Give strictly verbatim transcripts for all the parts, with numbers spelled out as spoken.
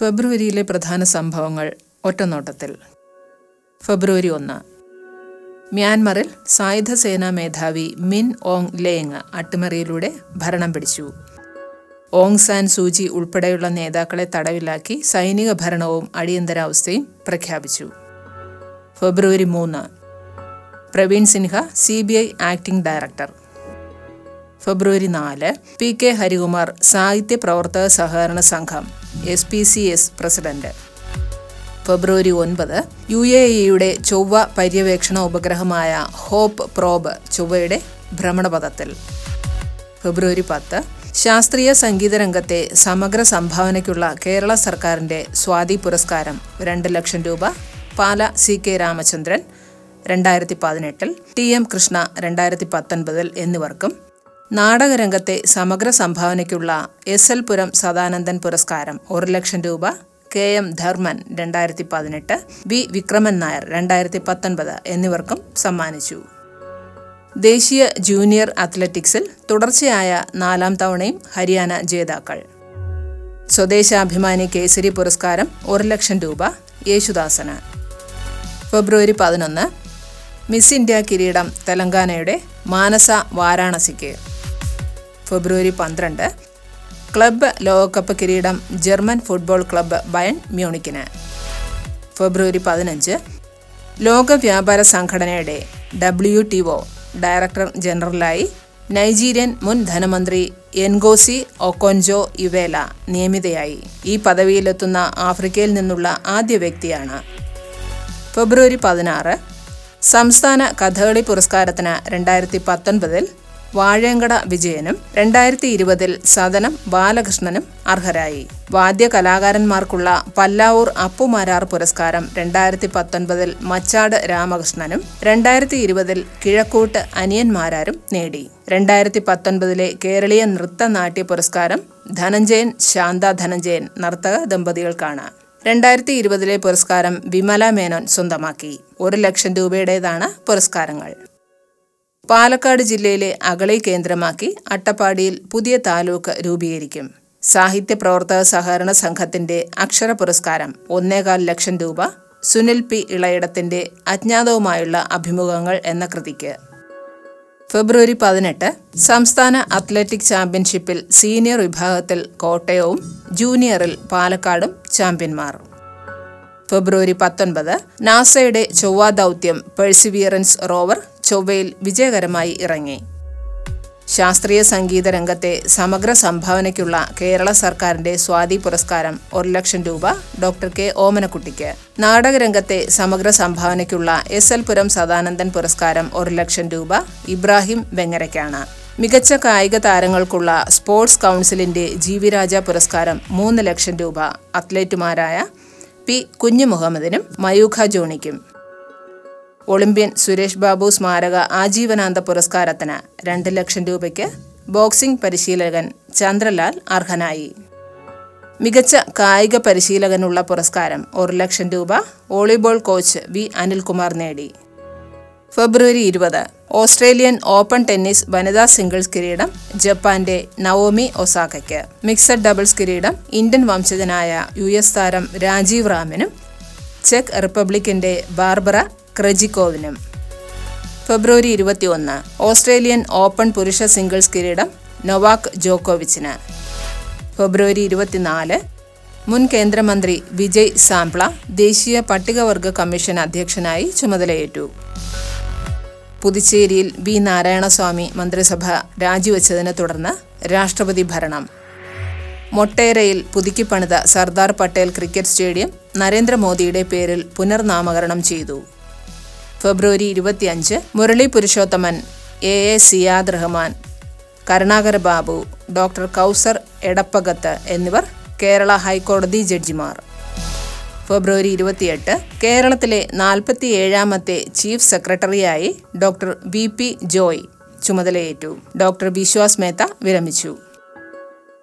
ഫെബ്രുവരിയിലെ പ്രധാന സംഭവങ്ങൾ ഒറ്റനോട്ടത്തിൽ. ഫെബ്രുവരി ഒന്ന്, മ്യാൻമറിൽ സായുധ സേനാ മേധാവി മിൻ ഓങ് ലേങ് അട്ടിമറിയിലൂടെ ഭരണം പിടിച്ചു. ഓങ് സാൻ സൂചി ഉൾപ്പെടെയുള്ള നേതാക്കളെ തടവിലാക്കി സൈനിക ഭരണവും അടിയന്തരാവസ്ഥയും പ്രഖ്യാപിച്ചു. ഫെബ്രുവരി മൂന്ന്, Praveen Sinha C B I acting director. ഫെബ്രുവരി നാല്, പി കെ ഹരികുമാർ സാഹിത്യ പ്രവർത്തക സഹകരണ സംഘം S P C S president. ഫെബ്രുവരി ഒൻപത്, യു എ ഇയുടെ ചൊവ്വ പര്യവേക്ഷണ ഉപഗ്രഹമായ ഹോപ്പ് പ്രോബ് ചൊവ്വയുടെ ഭ്രമണപഥത്തിൽ. ഫെബ്രുവരി പത്ത്, ശാസ്ത്രീയ സംഗീത രംഗത്തെ സമഗ്ര സംഭാവനയ്ക്കുള്ള കേരള സർക്കാരിൻ്റെ സ്വാതി പുരസ്കാരം രണ്ട് ലക്ഷം രൂപ പാല സി കെ രാമചന്ദ്രൻ രണ്ടായിരത്തി പതിനെട്ടിൽ, ടി എം കൃഷ്ണ രണ്ടായിരത്തി പത്തൊൻപതിൽ എന്നിവർക്കും നാടകരംഗത്തെ സമഗ്ര സംഭാവനയ്ക്കുള്ള എസ് എൽ പുരം സദാനന്ദൻ പുരസ്കാരം ഒരു ലക്ഷം രൂപ കെ എം ധർമൻ രണ്ടായിരത്തി പതിനെട്ട്, ബി വിക്രമൻ നായർ രണ്ടായിരത്തി പത്തൊൻപത് എന്നിവർക്കും സമ്മാനിച്ചു. ദേശീയ ജൂനിയർ അത്ലറ്റിക്സിൽ തുടർച്ചയായ നാലാം തവണയും ഹരിയാന ജേതാക്കൾ. സ്വദേശാഭിമാനി കേസരി പുരസ്കാരം ഒരു ലക്ഷം രൂപ യേശുദാസന്. ഫെബ്രുവരി പതിനൊന്ന്, മിസ് ഇന്ത്യ കിരീടം തെലങ്കാനയുടെ മാനസ വാരാണസിക്ക്. ഫെബ്രുവരി പന്ത്രണ്ട്, ക്ലബ്ബ് ലോകകപ്പ് കിരീടം ജർമ്മൻ ഫുട്ബോൾ ക്ലബ്ബ് ബയൺ മ്യൂണിക്കിന്. ഫെബ്രുവരി പതിനഞ്ച്, ലോക വ്യാപാര സംഘടനയുടെ ഡബ്ല്യു ടി ഒ ഡയറക്ടർ ജനറലായി നൈജീരിയൻ മുൻ ധനമന്ത്രി എൻഗോസി ഒക്കോൻജോ ഇവേല നിയമിതയായി. ഈ പദവിയിലെത്തുന്ന ആഫ്രിക്കയിൽ നിന്നുള്ള ആദ്യ വ്യക്തിയാണ്. ഫെബ്രുവരി പതിനാറ്, സംസ്ഥാന കഥകളി പുരസ്കാരത്തിന് രണ്ടായിരത്തി പത്തൊൻപതിൽ വാഴേങ്കട വിജയനും രണ്ടായിരത്തി ഇരുപതിൽ സദനം ബാലകൃഷ്ണനും അർഹരായി. വാദ്യ കലാകാരന്മാർക്കുള്ള പല്ലാവൂർ അപ്പുമാരാർ പുരസ്കാരം രണ്ടായിരത്തി പത്തൊൻപതിൽ മച്ചാട് രാമകൃഷ്ണനും രണ്ടായിരത്തി ഇരുപതിൽ കിഴക്കൂട്ട് അനിയന്മാരാരും നേടി. രണ്ടായിരത്തി പത്തൊൻപതിലെ കേരളീയ നൃത്തനാട്യ പുരസ്കാരം ധനഞ്ജയൻ ശാന്ത ധനഞ്ജയൻ നർത്തക ദമ്പതികൾക്കാണ്. രണ്ടായിരത്തി ഇരുപതിലെ പുരസ്കാരം വിമല മേനോൻ സ്വന്തമാക്കി. ഒരു ലക്ഷം രൂപയുടേതാണ് പുരസ്കാരങ്ങൾ. പാലക്കാട് ജില്ലയിലെ അഗളി കേന്ദ്രമാക്കി അട്ടപ്പാടിയിൽ പുതിയ താലൂക്ക് രൂപീകരിക്കും. സാഹിത്യ പ്രവർത്തക സഹകരണ സംഘത്തിന്റെ അക്ഷര പുരസ്കാരം ഒന്നേകാൽ ലക്ഷം രൂപ സുനിൽ പി ഇളയിടത്തിന്റെ അജ്ഞാതവുമായുള്ള അഭിമുഖങ്ങൾ എന്ന കൃതിക്ക്. ഫെബ്രുവരി പതിനെട്ട്, സംസ്ഥാന അത്ലറ്റിക് ചാമ്പ്യൻഷിപ്പിൽ സീനിയർ വിഭാഗത്തിൽ കോട്ടയവും ജൂനിയറിൽ പാലക്കാടും ചാമ്പ്യന്മാർ. ഫെബ്രുവരി പത്തൊൻപത്, നാസയുടെ ചൊവ്വ ദൗത്യം പെർസിവിയറൻസ് റോവർ ചൊവ്വയിൽ വിജയകരമായി ഇറങ്ങി. ശാസ്ത്രീയ സംഗീത രംഗത്തെ സമഗ്ര സംഭാവനയ്ക്കുള്ള കേരള സർക്കാരിന്റെ സ്വാതി പുരസ്കാരം ഒരു ലക്ഷം രൂപ ഡോക്ടർ കെ ഓമനക്കുട്ടിക്ക്. നാടകരംഗത്തെ സമഗ്ര സംഭാവനയ്ക്കുള്ള എസ് എൽ പുരം സദാനന്ദൻ പുരസ്കാരം ഒരു ലക്ഷം രൂപ ഇബ്രാഹിം വെങ്ങരയ്ക്കാണ്. മികച്ച കായിക താരങ്ങൾക്കുള്ള സ്പോർട്സ് കൗൺസിലിന്റെ ജീവിരാജ പുരസ്കാരം മൂന്ന് ലക്ഷം രൂപ അത്ലറ്റുമാരായ പി കുഞ്ഞുമുഹമ്മദിനും മയൂഖ ജോണിക്കും. ഒളിമ്പ്യൻ സുരേഷ് ബാബു സ്മാരക ആജീവനാന്ത പുരസ്കാരത്തിന് രണ്ട് ലക്ഷം രൂപയ്ക്ക് ബോക്സിംഗ് പരിശീലകൻ ചന്ദ്രലാൽ അർഹനായി. മികച്ച കായിക പരിശീലകനുള്ള പുരസ്കാരം ഒരു ലക്ഷം രൂപ വോളിബോൾ കോച്ച് വി അനിൽകുമാർ നേടി. ഫെബ്രുവരി ഇരുപത്, ഓസ്ട്രേലിയൻ ഓപ്പൺ ടെന്നീസ് വനിതാ സിംഗിൾസ് കിരീടം ജപ്പാന്റെ നവോമി ഒസാക്കയ്ക്ക്. മിക്സഡ് ഡബിൾസ് കിരീടം ഇന്ത്യൻ വംശജനായ യു എസ് താരം രാജീവ് റാമിനും ചെക്ക് റിപ്പബ്ലിക്കിന്റെ ബാർബറ ക്രെജിക്കോവിനും. ഫെബ്രുവരി ഇരുപത്തിയൊന്ന്, ഓസ്ട്രേലിയൻ ഓപ്പൺ പുരുഷ സിംഗിൾസ് കിരീടം നൊവാക് ജോക്കോവിച്ചിന്. ഫെബ്രുവരി ഇരുപത്തിനാല്, മുൻ കേന്ദ്രമന്ത്രി വിജയ് സാംപ്ല ദേശീയ പട്ടികവർഗ കമ്മീഷൻ അധ്യക്ഷനായി ചുമതലയേറ്റു. പുതുച്ചേരിയിൽ ബി നാരായണസ്വാമി മന്ത്രിസഭ രാജിവെച്ചതിനെ തുടർന്ന് രാഷ്ട്രപതി ഭരണം. മൊട്ടേരയിൽ പുതുക്കിപ്പണിത സർദാർ പട്ടേൽ ക്രിക്കറ്റ് സ്റ്റേഡിയം നരേന്ദ്രമോദിയുടെ പേരിൽ പുനർനാമകരണം ചെയ്തു. ഫെബ്രുവരി ഇരുപത്തിയഞ്ച്, Murali Purushothaman, A A Siyad Rahman, Karunakara Babu, doctor Kauser Edappagath എന്നിവർ കേരള ഹൈക്കോടതി ജഡ്ജിമാർ. ഫെബ്രുവരി ഇരുപത്തിയെട്ട്, കേരളത്തിലെ നാൽപ്പത്തി ഏഴാമത്തെ ചീഫ് സെക്രട്ടറിയായി ഡോക്ടർ ബി പി ജോയ് ചുമതലയേറ്റു. ഡോക്ടർ വിശ്വാസ് മേത്ത വിരമിച്ചു.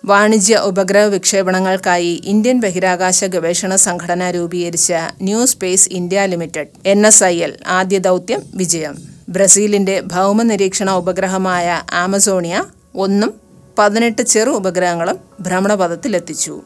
വാണിജ്യ ഉപഗ്രഹ വിക്ഷേപണങ്ങൾക്കായി ഇന്ത്യൻ ബഹിരാകാശ ഗവേഷണ സംഘടന രൂപീകരിച്ച new space India Limited N S I L ആദ്യ ദൗത്യം വിജയം. ബ്രസീലിന്റെ ഭൗമ നിരീക്ഷണ ഉപഗ്രഹമായ ആമസോണിയ ഒന്നും പതിനെട്ട് ചെറു ഉപഗ്രഹങ്ങളും ഭ്രമണപഥത്തിലെത്തിച്ചു.